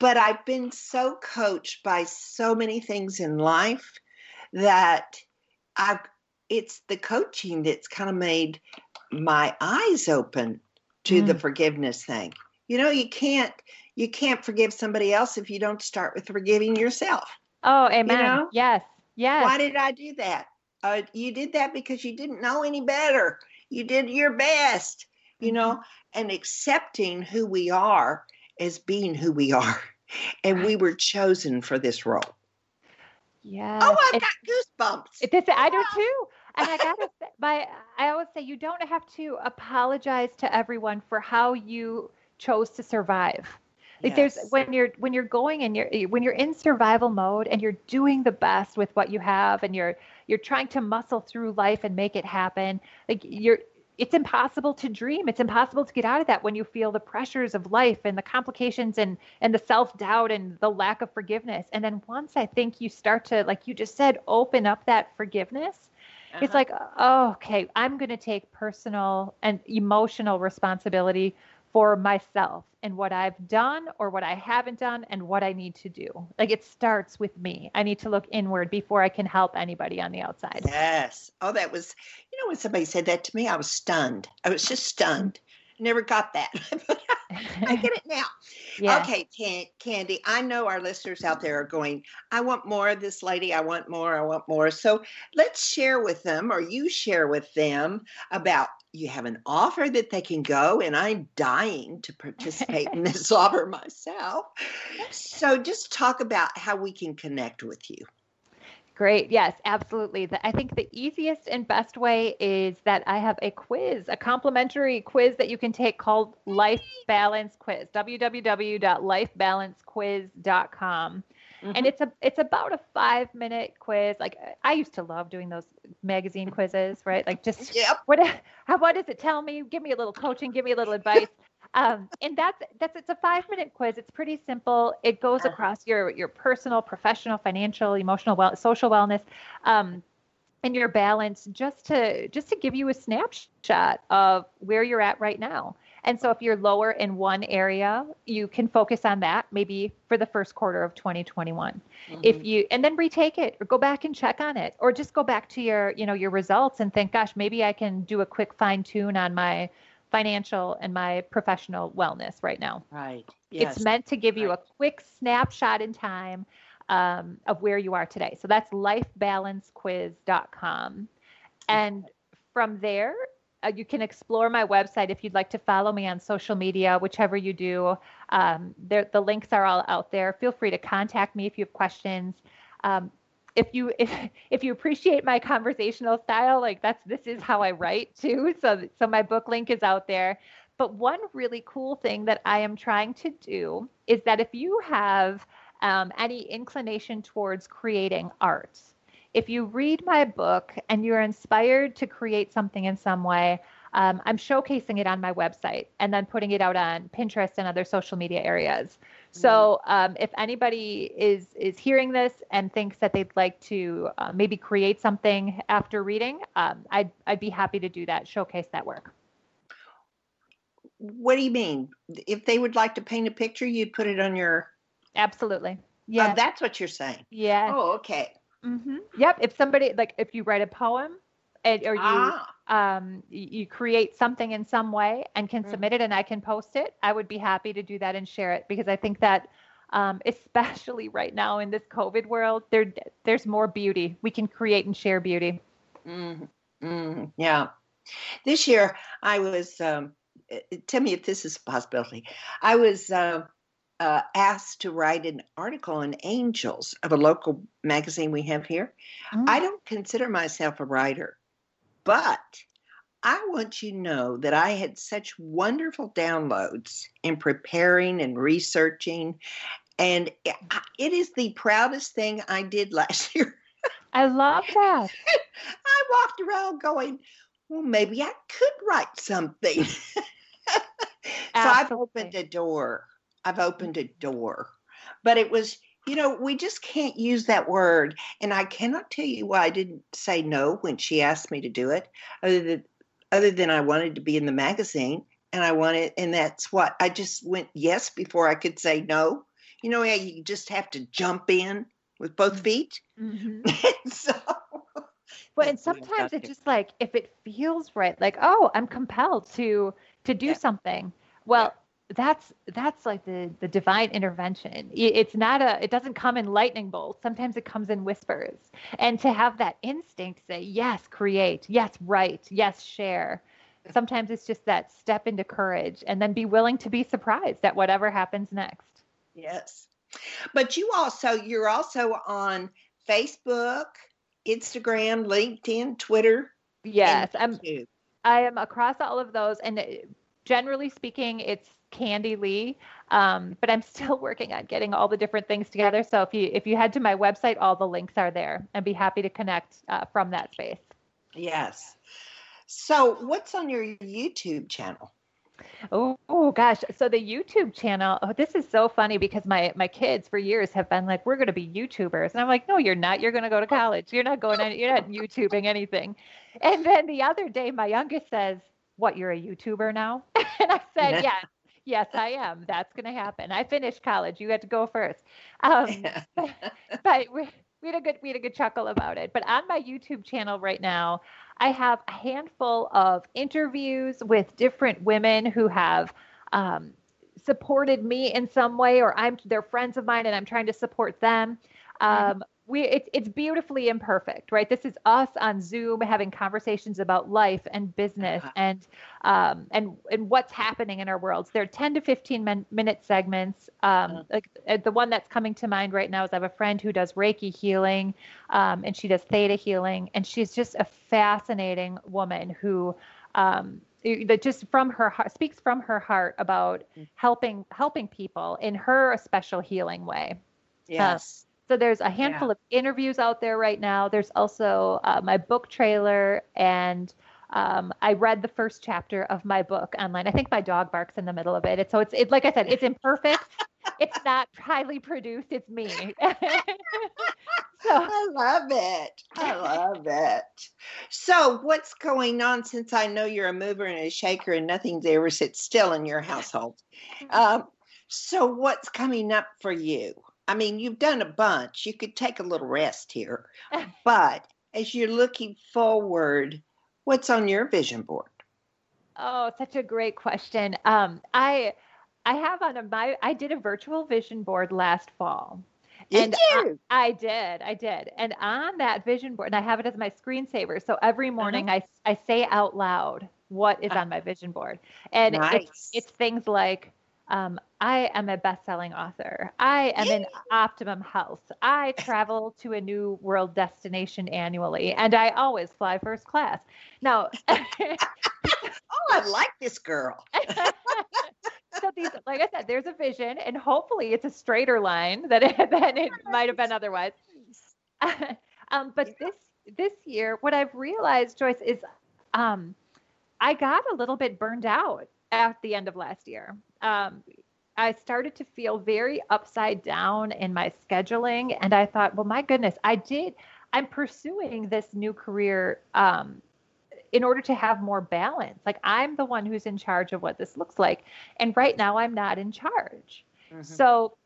but I've been so coached by so many things in life that I've, it's the coaching that's kind of made my eyes open to mm-hmm. the forgiveness thing. You know, you can't, you can't forgive somebody else if you don't start with forgiving yourself. Oh, amen. You know? Yes. Yes. Why did I do that? Uh, you did that because you didn't know any better. You did your best, you know, and accepting who we are as being who we are. And we were chosen for this role. Yeah. Oh, I've it's, got goosebumps. This, I do too. And I gotta say, my, I always say you don't have to apologize to everyone for how you chose to survive. Like yes. there's when you're when you're going and you're when you're in survival mode and you're doing the best with what you have and you're you're trying to muscle through life and make it happen. Like you're it's impossible to dream. It's impossible to get out of that when you feel the pressures of life and the complications and and the self-doubt and the lack of forgiveness. And then once I think you start to, like you just said, open up that forgiveness. Uh-huh. It's like, oh, okay, I'm going to take personal and emotional responsibility for myself and what I've done or what I haven't done and what I need to do. Like, it starts with me. I need to look inward before I can help anybody on the outside. Yes. Oh, that was, you know, when somebody said that to me, I was stunned. I was just stunned. I never got that. I get it now. Yeah. Okay, Can- Candy, I know our listeners out there are going, I want more of this lady. I want more. I want more. So let's share with them, or you share with them, about you have an offer that they can go, and I'm dying to participate in this offer myself. So just talk about how we can connect with you. Great. Yes, absolutely. The, I think the easiest and best way is that I have a quiz, a complimentary quiz that you can take called Life Balance Quiz, w w w dot life balance quiz dot com. Mm-hmm. And it's a it's about a five minute quiz. Like, I used to love doing those magazine quizzes, right? Like, just yep. what how what does it tell me? Give me a little coaching. Give me a little advice. um, and that's that's it's a five minute quiz. It's pretty simple. It goes across your your personal, professional, financial, emotional, well, social wellness, um, and your balance, just to just to give you a snapshot of where you're at right now. And so if you're lower in one area, you can focus on that maybe for the first quarter of twenty twenty-one. Mm-hmm. If you, and then retake it or go back and check on it, or just go back to your, you know, your results and think, gosh, maybe I can do a quick fine tune on my financial and my professional wellness right now. Right. Yes. It's meant to give you right. a quick snapshot in time um, of where you are today. So that's life balance quiz dot com. And from there, you can explore my website if you'd like to follow me on social media, whichever you do. Um, the links are all out there. Feel free to contact me if you have questions. Um, if you if if you appreciate my conversational style, like that's this is how I write too. So so my book link is out there. But one really cool thing that I am trying to do is that if you have um, any inclination towards creating art, if you read my book and you're inspired to create something in some way, um, I'm showcasing it on my website and then putting it out on Pinterest and other social media areas. So um, if anybody is is hearing this and thinks that they'd like to uh, maybe create something after reading, um, I'd I'd be happy to do that, showcase that work. What do you mean? If they would like to paint a picture, you'd put it on your... Absolutely. Yeah. Oh, that's what you're saying. Yeah. Oh, okay. Mm-hmm. Yep. If somebody, like if you write a poem and, or you, ah. um, you create something in some way and can mm-hmm. submit it and I can post it, I would be happy to do that and share it, because I think that, um, especially right now in this COVID world, there, there's more beauty. We can create and share beauty. Mm-hmm. Mm-hmm. Yeah. This year I was, um, tell me if this is a possibility. I was, um, uh, Uh, asked to write an article on angels of a local magazine we have here. Mm. I don't consider myself a writer, but I want you to know that I had such wonderful downloads in preparing and researching. And it, it is the proudest thing I did last year. I love that. I walked around going, well, maybe I could write something. So I've opened a door. I've opened a door, but it was, you know, we just can't use that word. And I cannot tell you why I didn't say no when she asked me to do it, other than, other than I wanted to be in the magazine and I wanted, and that's what I just went yes before I could say no. You know, you just have to jump in with both feet. Mm-hmm. so, well, and sometimes it's just like, if it feels right, like, oh, I'm compelled to, to do yeah. something. Well, yeah. That's that's like the, the divine intervention. It's not a, it doesn't come in lightning bolts. Sometimes it comes in whispers. And to have that instinct say, yes, create, yes, write, yes, share. Sometimes it's just that step into courage and then be willing to be surprised at whatever happens next. Yes. But you also, you're also on Facebook, Instagram, LinkedIn, Twitter. Yes. I'm, I am across all of those. And generally speaking, it's Candy Leigh, um, but I'm still working on getting all the different things together. So if you if you head to my website, all the links are there. I'd be happy to connect uh, from that space. Yes. So what's on your YouTube channel? Oh, oh gosh. So the YouTube channel, oh, this is so funny because my, my kids for years have been like, we're going to be YouTubers. And I'm like, no, you're not. You're going to go to college. You're not going, any, you're not YouTubing anything. And then the other day, my youngest says, what, you're a YouTuber now? And I said, yeah. Yes, I am. That's going to happen. I finished college. You had to go first. Um, yeah. but, but we, we had a good, we had a good chuckle about it. But on my YouTube channel right now, I have a handful of interviews with different women who have, um, supported me in some way, or I'm they're friends of mine and I'm trying to support them. Um, we it's it's beautifully imperfect, right? This is us on Zoom having conversations about life and business and um and and what's happening in our worlds. They're ten to fifteen minute segments. Um, like the one that's coming to mind right now is I have a friend who does Reiki healing, um, and she does Theta healing, and she's just a fascinating woman who um that just from her heart, speaks from her heart about helping helping people in her special healing way. Yes. Uh, so there's a handful yeah. of interviews out there right now. There's also uh, my book trailer, and um, I read the first chapter of my book online. I think my dog barks in the middle of it. It's, so it's it, like I said, it's imperfect. It's not highly produced. It's me. So, I love it. I love it. So what's going on, since I know you're a mover and a shaker and nothing's ever sits still in your household? Um, so what's coming up for you? I mean, you've done a bunch. You could take a little rest here. But as you're looking forward, what's on your vision board? Oh, such a great question. Um, I I have on a, my, I did a virtual vision board last fall. And I, I did, I did. And on that vision board, and I have it as my screensaver. So every morning uh-huh. I, I say out loud what is uh-huh. on my vision board. And nice. it's, it's things like, um, I am a best-selling author. I am in optimum health. I travel to a new world destination annually, and I always fly first class. Now, oh, I like this girl. So these, like I said, there's a vision, and hopefully it's a straighter line than it, than it might have been otherwise. um, but yeah. this this year, what I've realized, Joyce, is um, I got a little bit burned out at the end of last year. Um, I started to feel very upside down in my scheduling, and I thought, well, my goodness, I did. I'm pursuing this new career um in order to have more balance. Like, I'm the one who's in charge of what this looks like. And right now I'm not in charge. Mm-hmm. So,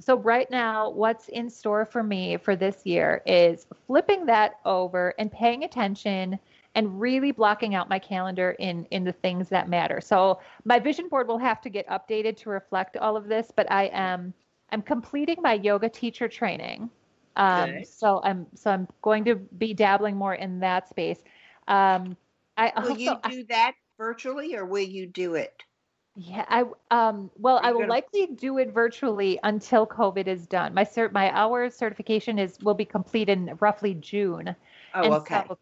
so right now what's in store for me for this year is flipping that over and paying attention and really blocking out my calendar in, in the things that matter. So my vision board will have to get updated to reflect all of this, but I am, I'm completing my yoga teacher training. Um, okay. so I'm, so I'm going to be dabbling more in that space. Um, I also, will you do that virtually, or will you do it? Yeah, I um. Well, I will gonna... likely do it virtually until COVID is done. My cert, my hours certification is will be complete in roughly June. Oh, and okay. So,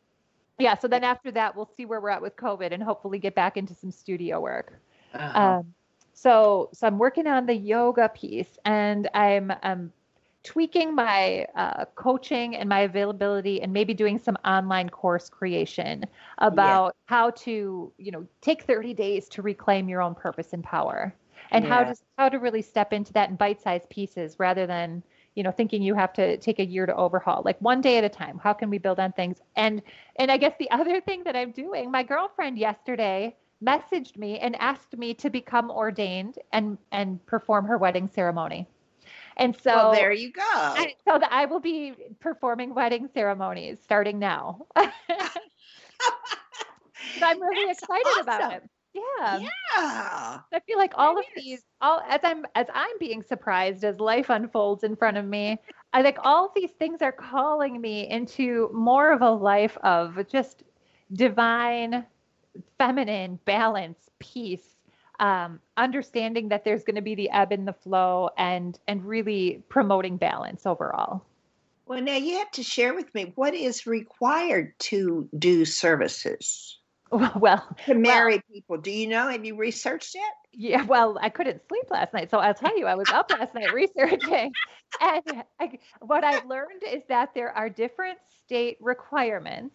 yeah, so then after that, we'll see where we're at with COVID, and hopefully get back into some studio work. Uh-huh. Um. So, so I'm working on the yoga piece, and I'm um tweaking my uh, coaching and my availability, and maybe doing some online course creation about yeah. how to, you know, take thirty days to reclaim your own purpose and power, and yeah. how to, how to really step into that in bite-sized pieces rather than, you know, thinking you have to take a year to overhaul, like one day at a time. How can we build on things? And, and I guess the other thing that I'm doing, my girlfriend yesterday messaged me and asked me to become ordained and, and perform her wedding ceremony. And so well, there you go. I, so the, I will be performing wedding ceremonies starting now. So I'm really That's excited awesome. about it. Yeah. Yeah. I feel like all it of is. these, all as I'm, as I'm being surprised as life unfolds in front of me, I think all of these things are calling me into more of a life of just divine, feminine, balance, peace. Um, understanding that there's going to be the ebb and the flow, and, and really promoting balance overall. Well, now you have to share with me, what is required to do services? Well, to marry well, people. Do you know, have you researched it? Yeah. Well, I couldn't sleep last night. So I'll tell you, I was up last night researching. And I, what I learned is that there are different state requirements.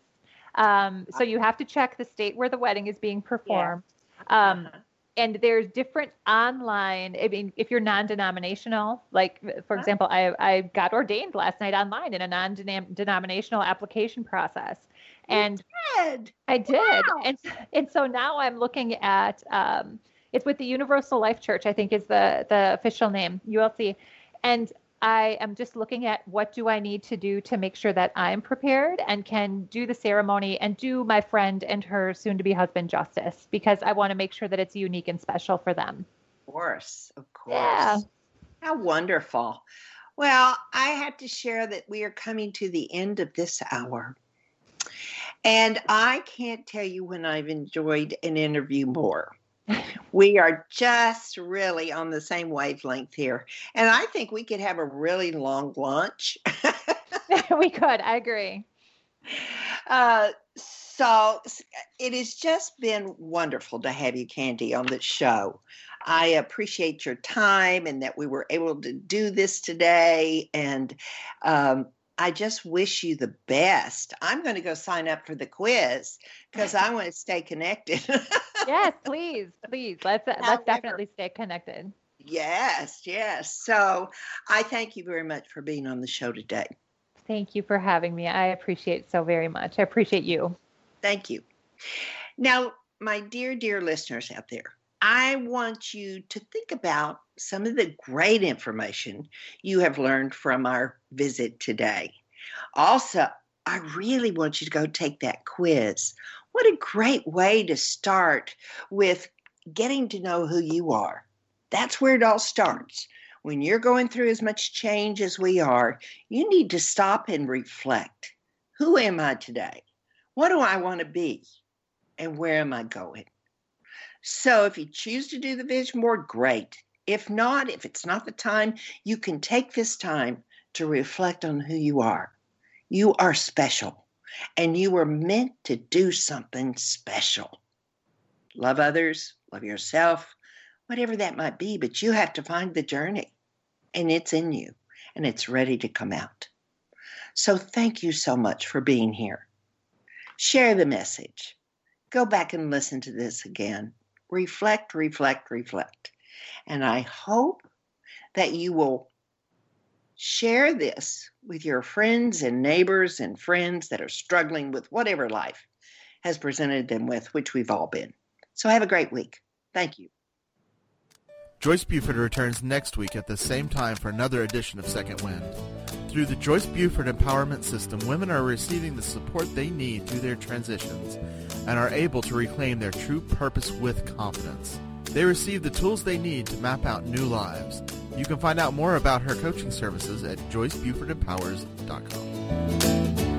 Um, so you have to check the state where the wedding is being performed. Yeah. Um, uh-huh. And there's different online, I mean, if you're non-denominational, like, for example, I I got ordained last night online in a non-denominational application process. And you did. I did. Wow. And, and so now I'm looking at, um, It's with the Universal Life Church, I think is the, the official name, U L C. And I am just looking at what do I need to do to make sure that I'm prepared and can do the ceremony and do my friend and her soon-to-be husband justice, because I want to make sure that it's unique and special for them. Of course, of course. Yeah. How wonderful. Well, I had to share that we are coming to the end of this hour. And I can't tell you when I've enjoyed an interview more. We are just really on the same wavelength here. And I think we could have a really long lunch. We could. I agree. Uh, so it has just been wonderful to have you, Candy, on the show. I appreciate your time and that we were able to do this today. And um, I just wish you the best. I'm going to go sign up for the quiz because I want to stay connected. Yes, please, please. Let's However, let's definitely stay connected. Yes, yes. So I thank you very much for being on the show today. Thank you for having me. I appreciate it so very much. I appreciate you. Thank you. Now, my dear, dear listeners out there, I want you to think about some of the great information you have learned from our visit today. Also, I really want you to go take that quiz. What a great way to start with getting to know who you are. That's where it all starts. When you're going through as much change as we are, you need to stop and reflect. Who am I today? What do I want to be? And where am I going? So if you choose to do the vision board, great. If not, if it's not the time, you can take this time to reflect on who you are. You are special. And you were meant to do something special. Love others, love yourself, whatever that might be, but you have to find the journey. And it's in you, and it's ready to come out. So thank you so much for being here. Share the message. Go back and listen to this again. Reflect, reflect, reflect. And I hope that you will share this with your friends and neighbors and friends that are struggling with whatever life has presented them with, which we've all been. So have a great week. Thank you. Joyce Buford returns next week at the same time for another edition of Second Wind. Through the Joyce Buford Empowerment System, women are receiving the support they need through their transitions and are able to reclaim their true purpose with confidence. They receive the tools they need to map out new lives. You can find out more about her coaching services at Joyce Buford Empowers dot com.